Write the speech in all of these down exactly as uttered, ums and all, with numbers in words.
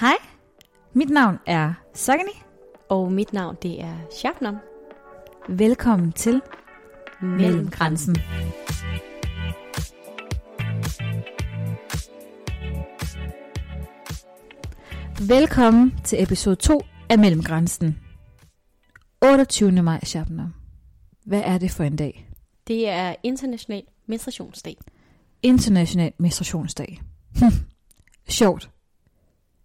Hej, mit navn er Zagani. Og mit navn det er Shabnam. Velkommen til Mellemgrænsen. Velkommen til episode to af Mellemgrænsen. otteogtyvende maj, Shabnam. Hvad er det for en dag? Det er International Menstruationsdag. International Menstruationsdag. Hm. Sjovt,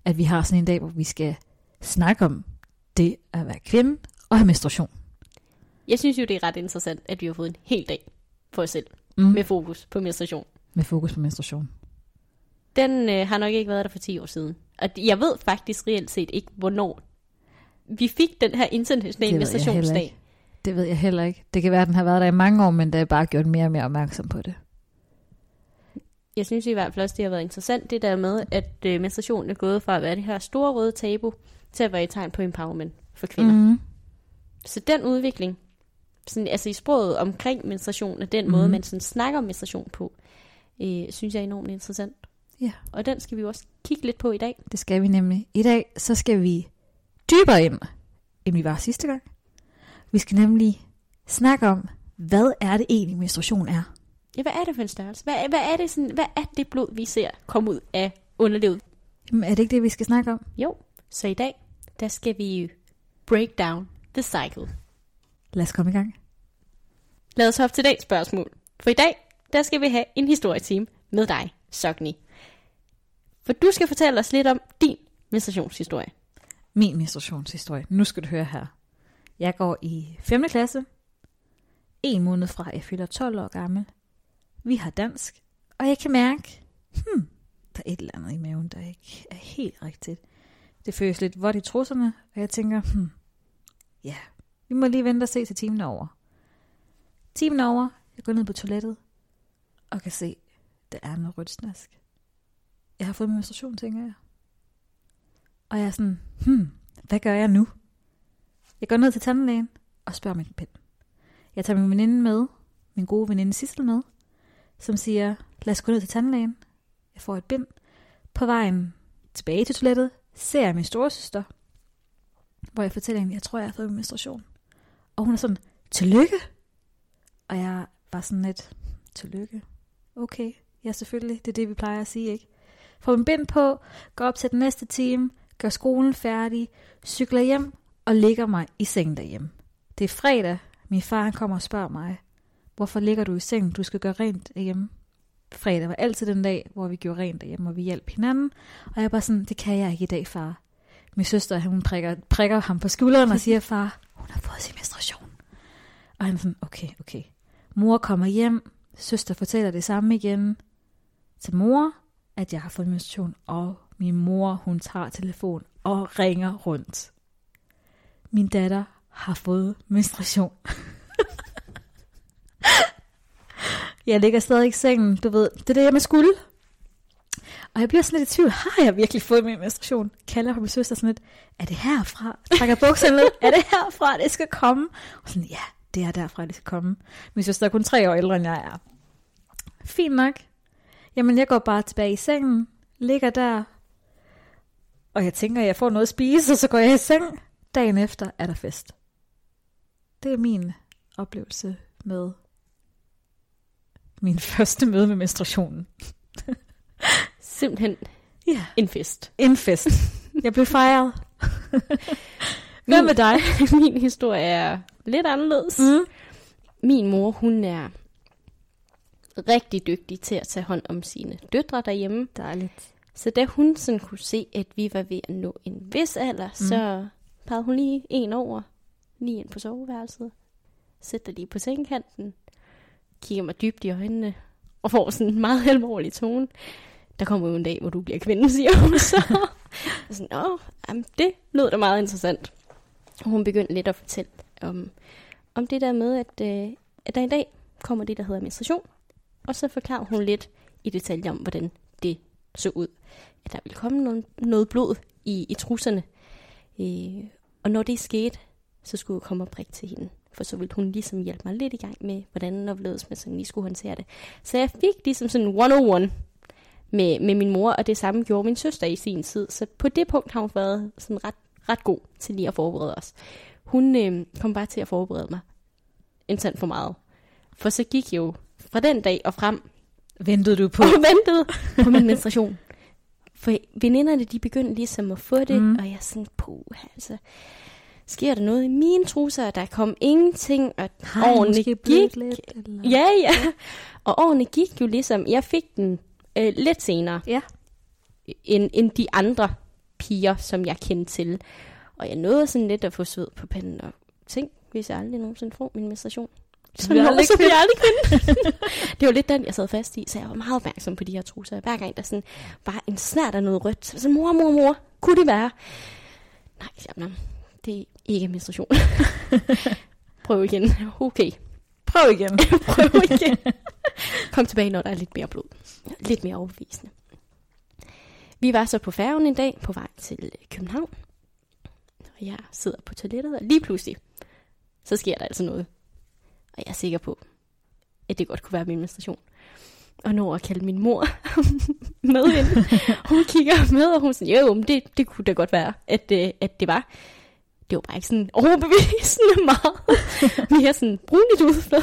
at vi har sådan en dag, hvor vi skal snakke om det at være kvinde og have menstruation. Jeg synes jo, det er ret interessant, at vi har fået en hel dag for os selv. Mm. Med fokus på menstruation. Med fokus på menstruation. Den øh, har nok ikke været der for ti år siden. Og jeg ved faktisk reelt set ikke, hvornår vi fik den her internationale menstruationsdag. Det ved jeg heller ikke. Det kan være, at den har været der i mange år, men der er bare gjort mere og mere opmærksom på det. Jeg synes i hvert fald også, det har været interessant, det der med, at øh, menstruationen er gået fra at være det her store røde tabu, til at være et tegn på empowerment for kvinder. Mm. Så den udvikling, sådan, altså i sproget omkring menstruation, og den mm. måde, man sådan snakker om menstruation på, øh, synes jeg er enormt interessant. Ja. Og den skal vi også kigge lidt på i dag. Det skal vi nemlig. I dag, så skal vi dybere ind, end vi var sidste gang. Vi skal nemlig snakke om, hvad er det egentlig, menstruation er? Ja, hvad er det for en størrelse? Hvad, hvad, er det sådan, hvad er det blod, vi ser komme ud af underlivet? Jamen, er det ikke det, vi skal snakke om? Jo, så i dag, der skal vi break down the cycle. Lad os komme i gang. Lad os hoppe til dagens spørgsmål. For i dag, der skal vi have en historietime med dig, Zagani. For du skal fortælle os lidt om din menstruationshistorie. Min menstruationshistorie. Nu skal du høre her. Jeg går i femte klasse. En måned fra, jeg fylder tolv år gammel. Vi har dansk, og jeg kan mærke, hmm, der er et eller andet i maven, der ikke er helt rigtigt. Det føles lidt vådt i trusserne, og jeg tænker, hmm, ja, yeah, vi må lige vente og se til timen over. Timen over, jeg går ned på toilettet, og kan se, der er noget rødt snask. Jeg har fået min menstruation, tænker jeg. Og jeg er sådan, hmm, hvad gør jeg nu? Jeg går ned til tandlægen, og spørger min pen. Jeg tager min veninde med, min gode veninde Sissel med, som siger, lad os gå ned til tandlægen. Jeg får et bind. På vejen tilbage til toilettet, ser jeg min storesøster, hvor jeg fortæller hende, jeg tror, jeg har fået min menstruation. Og hun er sådan, tillykke! Og jeg var sådan lidt, tillykke. Okay, ja selvfølgelig, det er det, vi plejer at sige, ikke? Får min bind på, går op til den næste time, gør skolen færdig, cykler hjem og ligger mig i sengen derhjemme. Det er fredag, min far han kommer og spørger mig, hvorfor ligger du i sengen? Du skal gøre rent derhjemme. Fredag var altid den dag, hvor vi gjorde rent derhjemme, og vi hjalp hinanden. Og jeg var sådan, det kan jeg ikke i dag, far. Min søster, hun prikker, prikker ham på skulderen og siger, far, hun har fået sin menstruation. Og han er sådan, okay, okay. Mor kommer hjem, søster fortæller det samme igen til mor, at jeg har fået menstruation. Og min mor, hun tager telefon og ringer rundt. Min datter har fået menstruation. Jeg ligger stadig i sengen, du ved, det er det, jeg med skulle. Og jeg bliver sådan lidt i tvivl, har jeg virkelig fået min menstruation? Kalder på min søster sådan lidt, er det herfra? Trækker bukserne ned, er det herfra, det skal komme? Og sådan, ja, det er derfra, det skal komme. Min søster er kun tre år ældre, end jeg er. Fint nok. Jamen, jeg går bare tilbage i sengen, ligger der, og jeg tænker, jeg får noget at spise, og så går jeg i seng. Dagen efter er der fest. Det er min oplevelse med min første møde med menstruationen. Simpelthen ja. En fest. En fest. Jeg blev fejret. Hvad med dig? Min historie er lidt anderledes. Mm. Min mor, hun er rigtig dygtig til at tage hånd om sine døtre derhjemme. Dejligt. Så da hun sådan kunne se, at vi var ved at nå en vis alder, mm. så pegede hun lige en over, lige ind på soveværelset, sætter lige på sengekanten, kigger mig dybt i øjnene, og får sådan en meget alvorlig tone. Der kommer jo en dag, hvor du bliver kvinde, siger hun så. Og sådan, åh, jamen, det lød da meget interessant. Og hun begyndte lidt at fortælle om, om det der med, at, øh, at der en dag kommer det, der hedder menstruation. Og så forklarer hun lidt i detaljer om, hvordan det så ud. At der ville komme noget, noget blod i, i trusserne. Øh, og når det skete, så skulle jeg komme og prikke til hende. For så ville hun ligesom hjælpe mig lidt i gang med, hvordan og hvorledes man sådan lige skulle håndtere det. Så jeg fik ligesom sådan en et-nul-et med, med min mor, og det samme gjorde min søster i sin tid. Så på det punkt har hun været sådan ret, ret god til lige at forberede os. Hun øh, kom bare til at forberede mig en tand for meget. For så gik jeg jo fra den dag og frem. Ventede du på? Og ventede på min menstruation. For veninderne, de begyndte ligesom at få det, mm. og jeg sådan, puh, altså, sker der noget i mine trusser, der kom ingenting, og Hej, årene gik. Lidt, eller? Ja, ja. Og årene gik jo ligesom, jeg fik den øh, lidt senere, ja. end, end de andre piger, som jeg kendte til. Og jeg nåede sådan lidt at få sved på panden og tænk, hvis jeg aldrig nogensinde får min menstruation. Så vi aldrig kende. Det var lidt den, jeg sad fast i, så jeg var meget opmærksom på de her trusser. Hver gang der sådan var en snært af noget rødt, så mor, mor, mor, kunne det være? Nej, Shabnam, det er ikke menstruation. Prøv igen. Okay. Prøv igen. Prøv igen. Kom tilbage, når der er lidt mere blod. Lidt mere overbevisende. Vi var så på færgen en dag, på vej til København. Og jeg sidder på toilettet, og lige pludselig, så sker der altså noget. Og jeg er sikker på, at det godt kunne være min menstruation. Og når jeg kaldte min mor med hende, hun kigger med, og hun siger, jo, men det, det kunne da godt være, at, at det var. Det var bare ikke sådan overbevisende meget. Mere sådan brunligt udflad.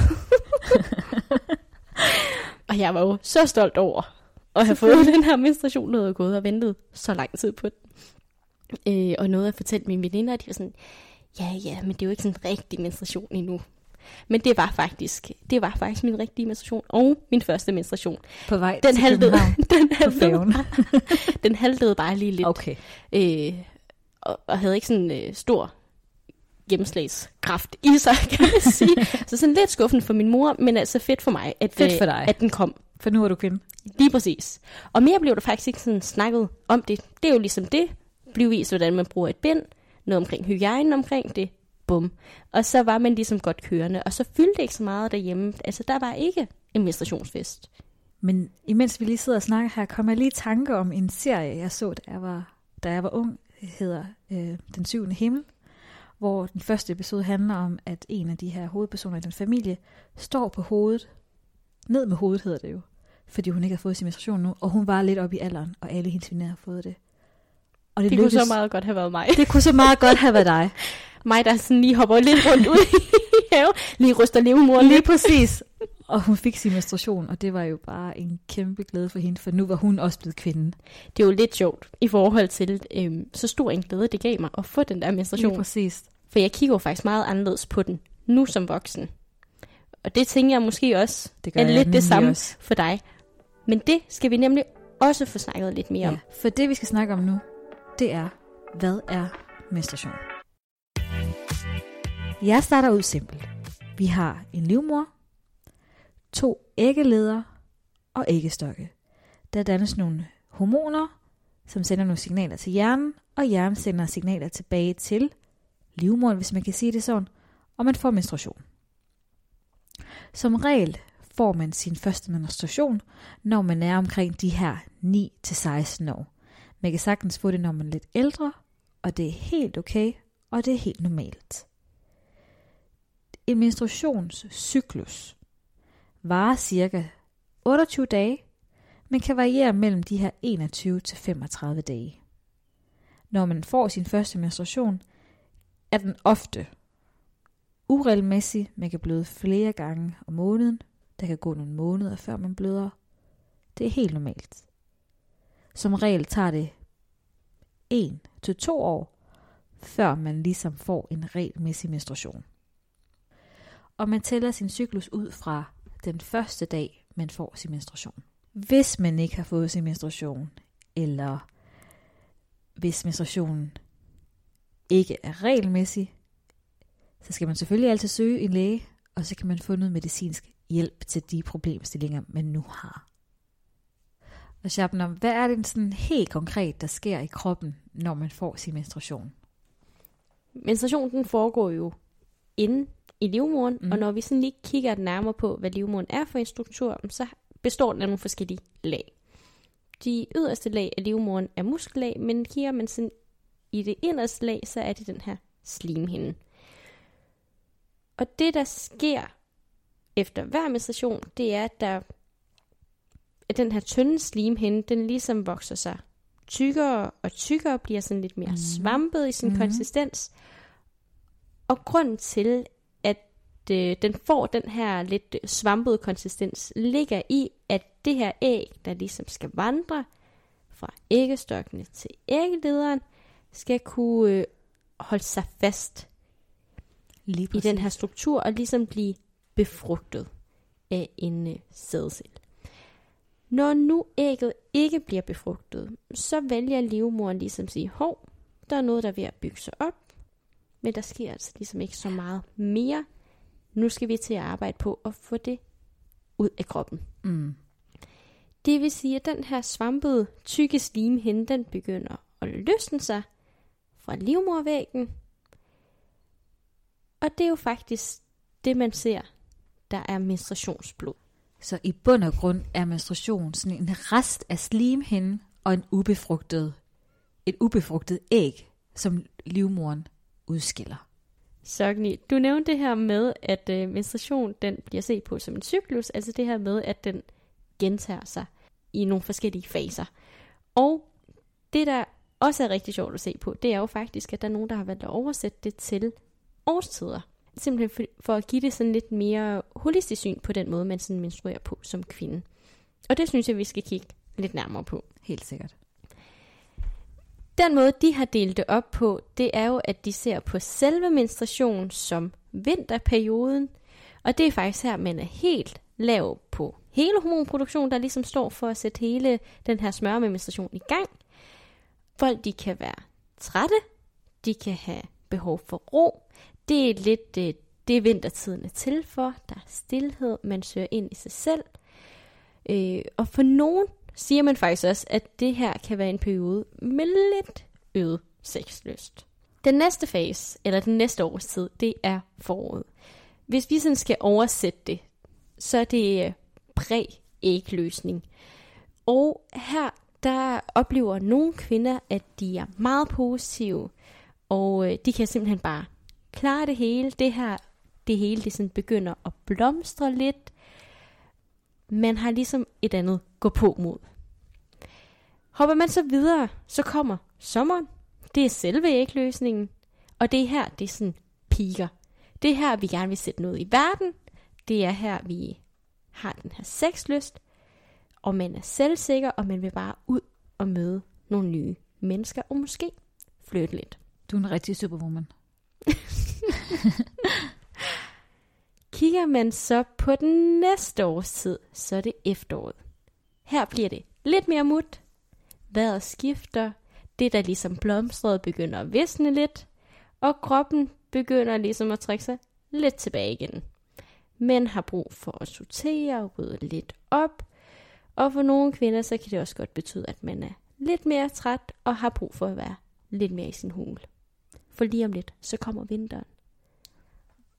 Og jeg var jo så stolt over at have fået den her menstruation, noget og gået og ventet så lang tid på den. Øh, og noget at fortælle mine veninder, de var sådan, ja, ja, men det er jo ikke sådan en rigtig menstruation endnu. Men det var faktisk, det var faktisk min rigtige menstruation og min første menstruation. På vej den til haltede, den haltede, bare, den haltede bare lige lidt. Okay. Øh, og, og havde ikke sådan øh, stor gennemslagskraft i sig, kan man sige. Så sådan lidt skuffende for min mor, men altså fedt for mig, at, fedt for dig. At den kom. For nu er du kvinde. Lige præcis. Og mere blev der faktisk ikke sådan snakket om det. Det er jo ligesom det. Blive i, hvordan man bruger et bind. Noget omkring hygiejne omkring det. Bum. Og så var man ligesom godt kørende, og så fyldte ikke så meget derhjemme. Altså, der var ikke en menstruationsfest. Men imens vi lige sidder og snakker her, kommer jeg lige i tanke om en serie, jeg så, da jeg var, da jeg var ung. Det hedder øh, Den syvende Himmel, hvor den første episode handler om, at en af de her hovedpersoner i den familie står på hovedet. Ned med hovedet hedder det jo, fordi hun ikke har fået sin menstruation nu, og hun var lidt oppe i alderen, og alle hendes veninder har fået det. Og det det lykkes, kunne så meget godt have været mig. Det kunne så meget godt have været dig. Mig, der sådan lige hopper lidt rundt ud i haven, lige ryster levemoren. Lige præcis. Og hun fik sin menstruation, og det var jo bare en kæmpe glæde for hende, for nu var hun også blevet kvinde. Det er jo lidt sjovt i forhold til øhm, så stor en glæde, det gav mig at få den der menstruation. Lige præcis. For jeg kigger faktisk meget anderledes på den, nu som voksen. Og det tænker jeg måske også det er lidt det samme også. For dig. Men det skal vi nemlig også få snakket lidt mere ja, om. For det vi skal snakke om nu, det er, hvad er menstruation? Jeg starter ud simpelt. Vi har en livmor, to æggeleder og æggestokke. Der dannes nogle hormoner, som sender nogle signaler til hjernen, og hjernen sender signaler tilbage til livmoren, hvis man kan sige det sådan, og man får menstruation. Som regel får man sin første menstruation, når man er omkring de her ni til seksten år. Man kan sagtens få det, når man er lidt ældre, og det er helt okay, og det er helt normalt. En menstruationscyklus varer cirka otteogtyve dage, men kan variere mellem de her enogtyve til femogtredive dage. Når man får sin første menstruation, er den ofte uregelmæssig. Man kan bløde flere gange om måneden. Der kan gå nogle måneder, før man bløder. Det er helt normalt. Som regel tager det en til to år, før man ligesom får en regelmæssig menstruation. Og man tæller sin cyklus ud fra den første dag, man får sin menstruation. Hvis man ikke har fået sin menstruation, eller hvis menstruationen ikke er regelmæssig, så skal man selvfølgelig altid søge en læge, og så kan man få noget medicinsk hjælp til de problemstillinger, man nu har. Og Shabnam, hvad er det sådan helt konkret, der sker i kroppen, når man får sin menstruation? Menstruationen foregår jo inde i livmoren, mm. og når vi sådan lige kigger nærmere på, hvad livmoren er for en struktur, så består den af nogle forskellige lag. De yderste lag af livmoren er muskellag, men kigger man sådan i det inderste lag, så er det den her slimhinde. Og det, der sker efter hver menstruation, det er, at der at den her tynde slimhinde, den ligesom vokser sig tykkere og tykkere, bliver sådan lidt mere mm. svampet i sin mm. konsistens. Og grunden til, at øh, den får den her lidt svampede konsistens, ligger i, at det her æg, der ligesom skal vandre fra æggestokkene til æggelederen, skal kunne øh, holde sig fast i den her struktur og ligesom blive befrugtet af en øh, sædcelle. Når nu ægget ikke bliver befrugtet, så vælger livmoderen ligesom at sige, hov, der er noget, der er ved at bygge sig op, men der sker altså ligesom ikke så meget mere. Nu skal vi til at arbejde på at få det ud af kroppen. Mm. Det vil sige, at den her svampede, tykke slimhinde, den begynder at løsne sig fra livmodervæggen. Og det er jo faktisk det, man ser, der er menstruationsblod. Så i bund og grund er menstruation sådan en rest af slimhinde og en ubefrugtet, et ubefrugtet æg, som livmoderen udskiller. Sogni, du nævnte det her med, at øh, menstruation den bliver set på som en cyklus, altså det her med, at den gentager sig i nogle forskellige faser. Og det, der også er rigtig sjovt at se på, det er jo faktisk, at der er nogen, der har valgt at oversætte det til årstider. Simpelthen for at give det sådan lidt mere holistisk syn på den måde, man sådan menstruerer på som kvinde. Og det synes jeg, vi skal kigge lidt nærmere på. Helt sikkert. Den måde, de har delt det op på, det er jo, at de ser på selve menstruation som vinterperioden. Og det er faktisk her, man er helt lav på hele hormonproduktionen, der ligesom står for at sætte hele den her smør med menstruation i gang. Folk, de kan være trætte, de kan have behov for ro. Det er lidt det, det vintertiden er til for. Der er stilhed, man søger ind i sig selv. Øh, og for nogen siger man faktisk også, at det her kan være en periode med lidt øget sexlyst. Den næste fase, eller den næste årstid, det er foråret. Hvis vi sådan skal oversætte det, så er det præægløsning. Og her, der oplever nogle kvinder, at de er meget positive, og de kan simpelthen bare klare det hele. Det her, det hele, det sådan begynder at blomstre lidt. Man har ligesom et andet gå på mod. Hopper man så videre, så kommer sommeren. Det er selve ægløsningen. Og det er her, det er sådan piker. Det er her, vi gerne vil sætte noget i verden. Det er her, vi har den her sexlyst. Og man er selvsikker, og man vil bare ud og møde nogle nye mennesker. Og måske flytte lidt. Du er en rigtig superwoman. Kigger man så på den næste års tid, så er det efteråret. Her bliver det lidt mere mut. Vejret skifter. Det, der ligesom blomstrede, begynder at visne lidt. Og kroppen begynder ligesom at trække sig lidt tilbage igen. Men har brug for at sortere og rydde lidt op. Og for nogle kvinder, så kan det også godt betyde, at man er lidt mere træt og har brug for at være lidt mere i sin hule. For lige om lidt, så kommer vinteren.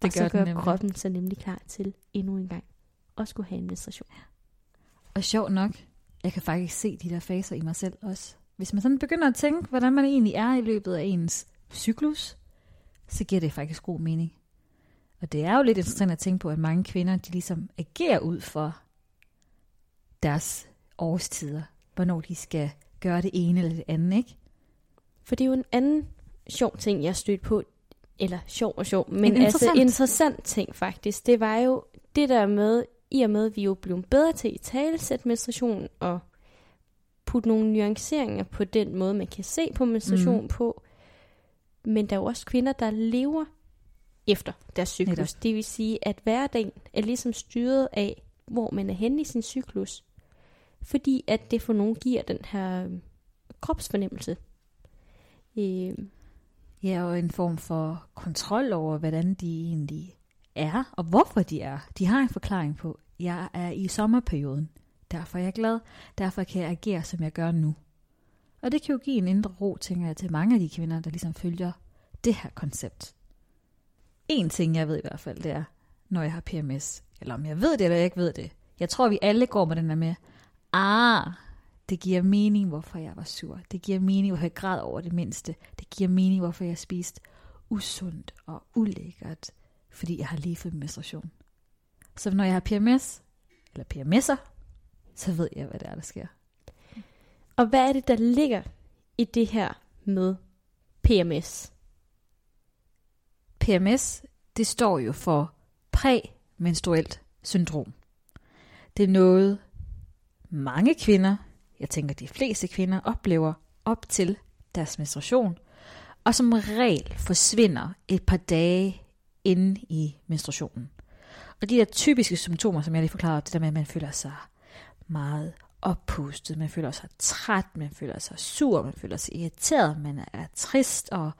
Det og gør så gør nemlig. Kroppen så nemlig klar til endnu en gang at skulle have en menstruation. Og sjovt nok, jeg kan faktisk se de der faser i mig selv også. Hvis man sådan begynder at tænke, hvordan man egentlig er i løbet af ens cyklus, så giver det faktisk god mening. Og det er jo lidt interessant at tænke på, at mange kvinder, de ligesom agerer ud for deres årstider, hvornår de skal gøre det ene eller det andet, ikke? For det er jo en anden sjov ting, jeg stødte på, eller sjov og sjov, men en interessant. altså interessant ting faktisk, det var jo det der med, i og med, at vi jo blev bedre til i talesæt menstruation, og putte nogle nuanceringer på den måde, man kan se på menstruation mm. på, men der er jo også kvinder, der lever efter deres cyklus. Netop. Det vil sige, at hverdagen er ligesom styret af, hvor man er henne i sin cyklus, fordi at det for nogen giver den her kropsfornemmelse. Øh, Ja, og en form for kontrol over, hvordan de egentlig er, og hvorfor de er. De har en forklaring på, jeg er i sommerperioden, derfor er jeg glad, derfor kan jeg agere, som jeg gør nu. Og det kan jo give en indre ro, tænker jeg, til mange af de kvinder, der ligesom følger det her koncept. En ting, jeg ved i hvert fald, det er, når jeg har P M S, eller om jeg ved det, eller jeg ikke ved det. Jeg tror, vi alle går med den der med, ah... det giver mening, hvorfor jeg var sur. Det giver mening, hvorfor jeg græd over det mindste. Det giver mening, hvorfor jeg spiste usundt og ulækkert, fordi jeg har lige fået menstruation. Så når jeg har P M S, eller P M S'er, så ved jeg, hvad det er, der sker. Og hvad er det, der ligger i det her med P M S? P M S, det står jo for præmenstruelt syndrom. Det er noget, mange kvinder, jeg tænker de fleste kvinder, oplever op til deres menstruation, og som regel forsvinder et par dage inde i menstruationen. Og de der typiske symptomer, som jeg lige forklarede, det der med, at man føler sig meget oppustet, man føler sig træt, man føler sig sur, man føler sig irriteret, man er trist, og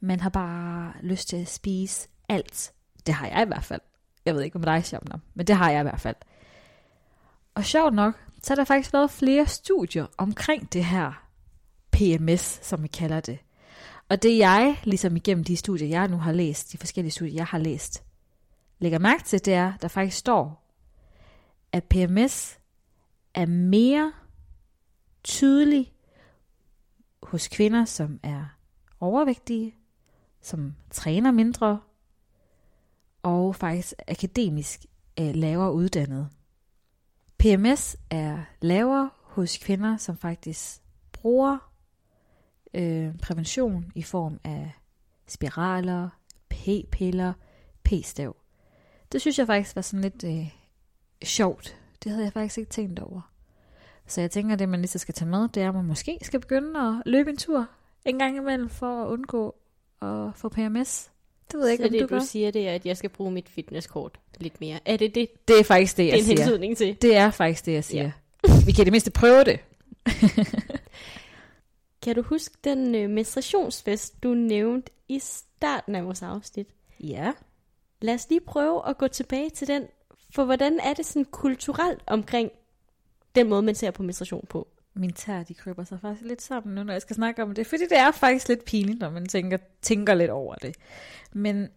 man har bare lyst til at spise alt. Det har jeg i hvert fald. Jeg ved ikke, om det er dig, Shabnam, men det har jeg i hvert fald. Og sjovt nok, så er der faktisk lavet flere studier omkring det her P M S, som vi kalder det. Og det jeg, ligesom igennem de studier, jeg nu har læst, de forskellige studier, jeg har læst, lægger mærke til, det er, der faktisk står, at P M S er mere tydelig hos kvinder, som er overvægtige, som træner mindre, og faktisk akademisk er lavere uddannet. P M S er lavere hos kvinder, som faktisk bruger øh, prævention i form af spiraler, p-piller, p-stav. Det synes jeg faktisk var sådan lidt øh, sjovt. Det havde jeg faktisk ikke tænkt over. Så jeg tænker, at det man lige så skal tage med, det er, at man måske skal begynde at løbe en tur en gang imellem for at undgå at få P M S. Det ved jeg ikke, så om det, du, du siger, det er, at jeg skal bruge mit fitnesskort lidt mere. Er det det? Det er faktisk det, jeg det er en siger. Hensydning til. Det er faktisk det, jeg siger. Ja. Vi kan det mindste prøve det. Kan du huske den øh, menstruationsfest, du nævnte i starten af vores afsnit? Ja. Lad os lige prøve at gå tilbage til den. For hvordan er det sådan kulturelt omkring den måde, man ser på menstruation på? Min tær, de krøber sig faktisk lidt sammen nu, når jeg skal snakke om det. Fordi det er faktisk lidt pinligt, når man tænker, tænker lidt over det. Men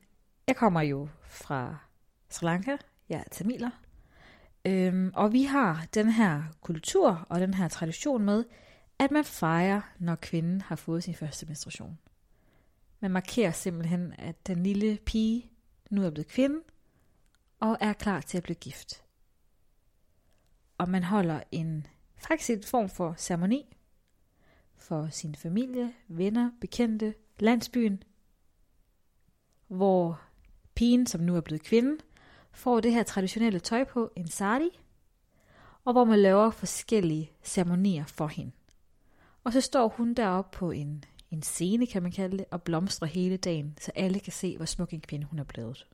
jeg kommer jo fra Sri Lanka. Jeg er tamiler. Øhm, og vi har den her kultur og den her tradition med, at man fejrer, når kvinden har fået sin første menstruation. Man markerer simpelthen, at den lille pige nu er blevet kvinde og er klar til at blive gift. Og man holder en faktisk en form for ceremoni for sin familie, venner, bekendte, landsbyen, hvor pigen, som nu er blevet kvinde, får det her traditionelle tøj på, en sari, og hvor man laver forskellige ceremonier for hende. Og så står hun deroppe på en, en scene, kan man kalde det, og blomstrer hele dagen, så alle kan se, hvor smuk en kvinde hun er blevet.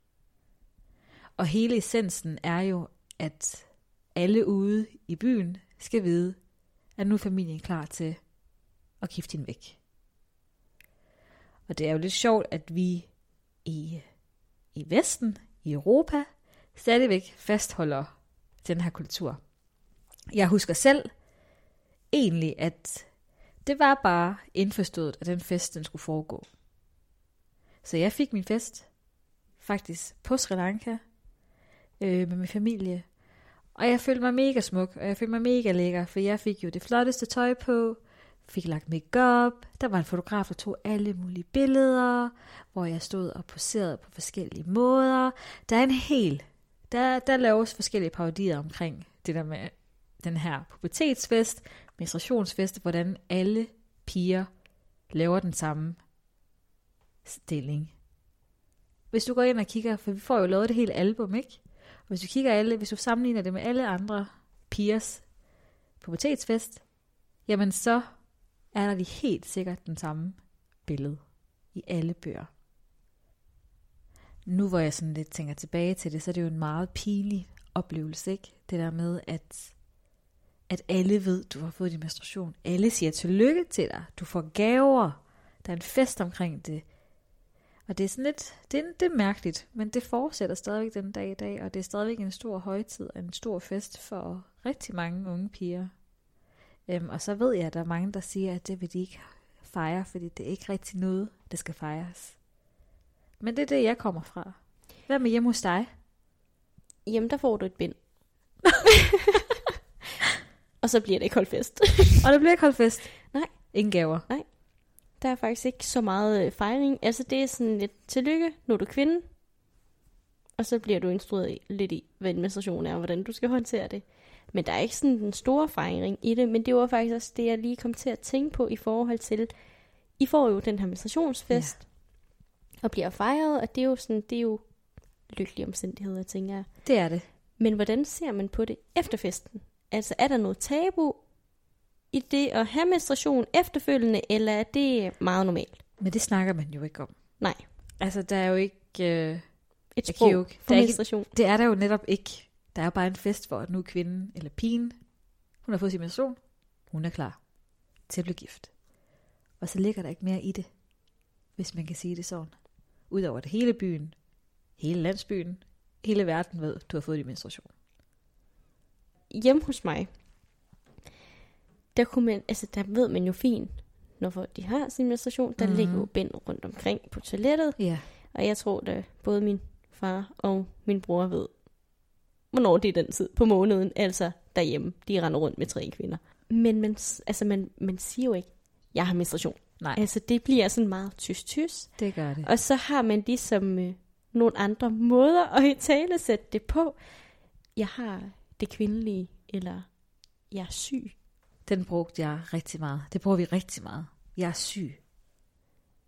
Og hele essensen er jo, at alle ude i byen skal vide, at nu er familien klar til at gifte hende væk. Og det er jo lidt sjovt, at vi i, i Vesten, i Europa, stadigvæk fastholder den her kultur. Jeg husker selv egentlig, at det var bare indforstået, at den fest, den skulle foregå. Så jeg fik min fest faktisk på Sri Lanka øh, med min familie. Og jeg følte mig mega smuk, og jeg følte mig mega lækker, for jeg fik jo det flotteste tøj på, fik lagt makeup, der var en fotograf, der tog alle mulige billeder, hvor jeg stod og poserede på forskellige måder. Der er en hel, der, der laves forskellige parodier omkring det der med den her pubertetsfest, menstruationsfest, hvordan alle piger laver den samme stilling. Hvis du går ind og kigger, for vi får jo lavet det hele album, ikke? Hvis du kigger alle, hvis du sammenligner det med alle andre pigers pubertetsfest, jamen så er der de helt sikkert den samme billede i alle bøger. Nu hvor jeg sådan lidt tænker tilbage til det, så er det jo en meget pinlig oplevelse, ikke? Det der med, at, at alle ved, du har fået din menstruation. Alle siger tillykke til dig. Du får gaver. Der er en fest omkring det. Og det er sådan lidt, det er, det er mærkeligt, men det fortsætter stadigvæk den dag i dag, og det er stadigvæk en stor højtid og en stor fest for rigtig mange unge piger. Øhm, og så ved jeg, at der er mange, der siger, at det vil de ikke fejre, fordi det er ikke rigtig noget, det skal fejres. Men det er det, jeg kommer fra. Hvad med hjemme hos dig? Hjemme, der får du et bind. Og så bliver det ikke holdt fest. Og det bliver ikke holdt fest? Nej. Ingen gaver? Nej. Der er faktisk ikke så meget fejring. Altså det er sådan lidt tillykke, nu er du kvinde. Og så bliver du instrueret lidt i, hvad menstruation er, og hvordan du skal håndtere det. Men der er ikke sådan den store fejring i det, men det var faktisk også det, jeg lige kom til at tænke på i forhold til, I får jo den her menstruationsfest, ja. Og bliver fejret, og det er jo sådan, det er jo lykkelige omstændigheder, tænker jeg. Det er det. Men hvordan ser man på det efter festen? Altså er der noget tabu i det at have menstruation efterfølgende, eller er det meget normalt? Men det snakker man jo ikke om. Nej. Altså der er jo ikke... Øh, et sprog jo, for menstruation. Det er der jo netop ikke. Der er bare en fest, hvor nu kvinden eller pigen, hun har fået sin menstruation, hun er klar til at blive gift. Og så ligger der ikke mere i det, hvis man kan sige det sådan. Udover at hele byen, hele landsbyen, hele verden ved, du har fået din menstruation. Hjemme hos mig, der, kunne man, altså der ved man jo fint, når folk de har sin menstruation, der mm-hmm. ligger jo bind rundt omkring på toilettet. Ja. Og jeg tror, at både min far og min bror ved, hvornår det er den tid på måneden, altså derhjemme, de render rundt med tre kvinder. Men man, altså man, man siger jo ikke, jeg har menstruation. Nej. Altså det bliver sådan meget tys-tys. Det gør det. Og så har man ligesom øh, nogle andre måder at i tale sætte det på. Jeg har det kvindelige, eller jeg er syg. Den brugte jeg rigtig meget. Det bruger vi rigtig meget. Jeg er syg.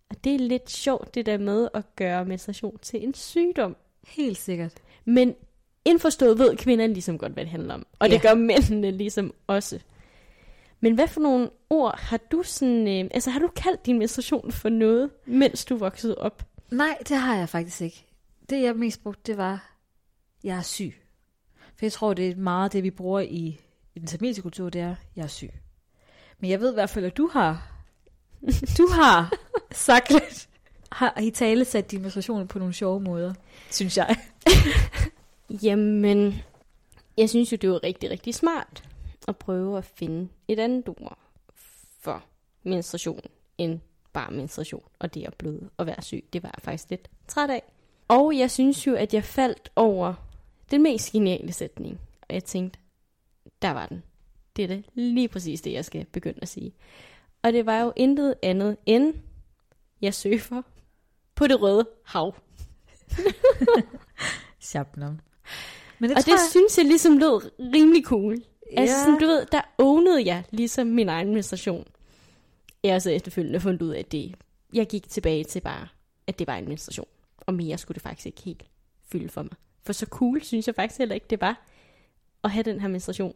Og det er lidt sjovt det der med at gøre menstruation til en sygdom. Helt sikkert. Men indforstået ved kvinderne ligesom godt, hvad det handler om. Og ja. Det gør mændene ligesom også. Men hvad for nogle ord har du sådan... Øh, altså har du kaldt din menstruation for noget, mens du voksede op? Nej, det har jeg faktisk ikke. Det jeg mest brugte, det var, jeg er syg. For jeg tror, det er meget det, vi bruger i, i den tamilske kultur, det er, jeg er syg. Men jeg ved i hvert fald, at du har... Du har... Sagt lidt. Har I talesat din menstruation på nogle sjove måder, synes jeg. Jamen, jeg synes jo, det var rigtig, rigtig smart at prøve at finde et andet ord for menstruation end bare menstruation. Og det at bløde og være syg, det var jeg faktisk lidt træt af. Og jeg synes jo, at jeg faldt over den mest geniale sætning. Og jeg tænkte, der var den. Det er det lige præcis det, jeg skal begynde at sige. Og det var jo intet andet end... Jeg surfer på det røde hav. Shabnam. Men det og det jeg... synes jeg ligesom lød rimelig cool. Ja. Altså sådan, du ved, der ownede jeg ligesom min egen menstruation. Jeg har så efterfølgende fundet ud af, at det, jeg gik tilbage til bare, at det var en menstruation. Og mere skulle det faktisk ikke helt fylde for mig. For så cool synes jeg faktisk heller ikke, det var at have den her menstruation.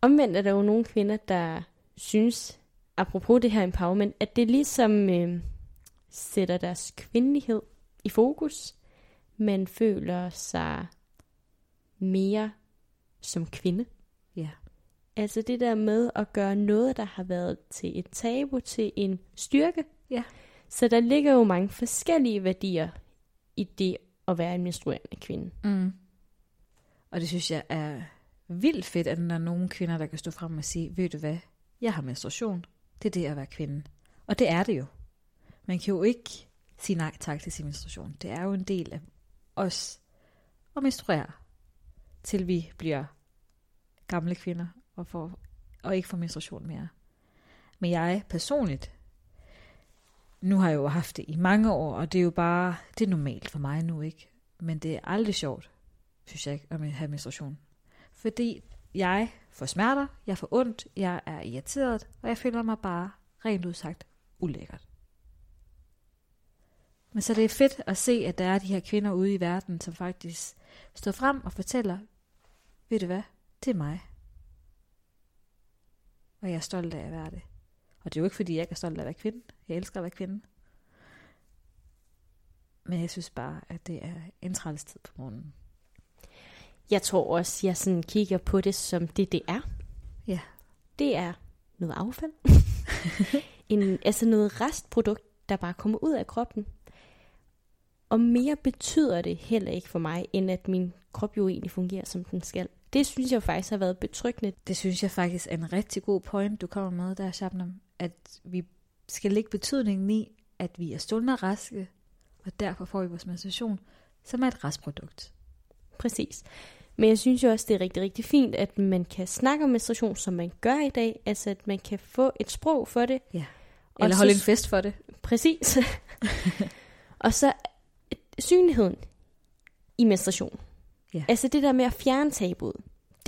Omvendt er der jo nogle kvinder, der synes, apropos det her empowerment, at det ligesom... Øh, sætter deres kvindelighed i fokus. Man føler sig mere som kvinde. Ja. Altså det der med at gøre noget, der har været til et tabu, til en styrke. Ja. Så der ligger jo mange forskellige værdier i det at være en menstruerende kvinde. Mm. Og det synes jeg er vildt fedt, at der er nogle kvinder, der kan stå frem og sige, ved du hvad, jeg har menstruation. Det er det at være kvinde. Og det er det jo. Man kan jo ikke sige nej tak til sin menstruation. Det er jo en del af os at menstruere, til vi bliver gamle kvinder og, får, og ikke får menstruation mere. Men jeg personligt, nu har jeg jo haft det i mange år, og det er jo bare, det er normalt for mig nu, ikke? Men det er aldrig sjovt, synes jeg, at have menstruation. Fordi jeg får smerter, jeg får ondt, jeg er irriteret, og jeg føler mig bare rent udsagt ulækkert. Men så det er fedt at se, at der er de her kvinder ude i verden, som faktisk står frem og fortæller, ved du hvad, det er mig. Og jeg er stolt af at være det. Og det er jo ikke, fordi jeg ikke er stolt af at være kvinde. Jeg elsker at være kvinde. Men jeg synes bare, at det er en træls tid på morgenen. Jeg tror også, jeg sådan kigger på det som det, det er. Ja. Det er noget affald. en, altså noget restprodukt, der bare kommer ud af kroppen. Og mere betyder det heller ikke for mig, end at min krop jo egentlig fungerer, som den skal. Det synes jeg faktisk har været betryggende. Det synes jeg faktisk er en rigtig god point, du kommer med der, Shabnam. At vi skal lægge betydningen i, at vi er sunde og raske, og derfor får vi vores menstruation, som er et restprodukt. Præcis. Men jeg synes jo også, det er rigtig, rigtig fint, at man kan snakke om menstruation, som man gør i dag. Altså, at man kan få et sprog for det. Ja. Eller holde en fest for det. Præcis. Og så... synligheden i menstruation. Yeah. Altså det der med at fjerne tabuet.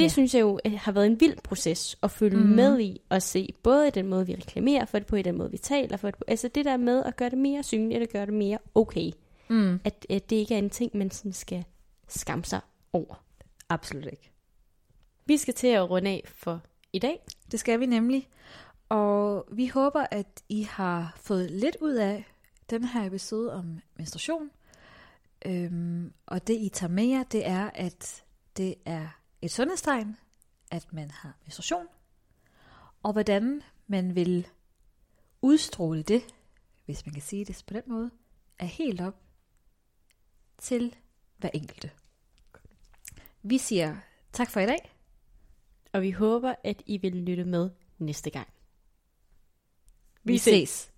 det ja. synes jeg jo har været en vild proces at følge mm-hmm. med i og se, både i den måde, vi reklamerer for det på, i den måde, vi taler for det på. Altså det der med at gøre det mere synligt og gøre det mere okay. Mm. At, at det ikke er en ting, man sådan skal skamme sig over. Absolut ikke. Vi skal til at runde af for i dag. Det skal vi nemlig. Og vi håber, at I har fået lidt ud af den her episode om menstruation. Øhm, og det I tager med jer, det er, at det er et sundhedstegn, at man har menstruation. Og hvordan man vil udstråle det, hvis man kan sige det på den måde, er helt op til hver enkelte. Vi siger tak for i dag. Og vi håber, at I vil lytte med næste gang. Vi ses.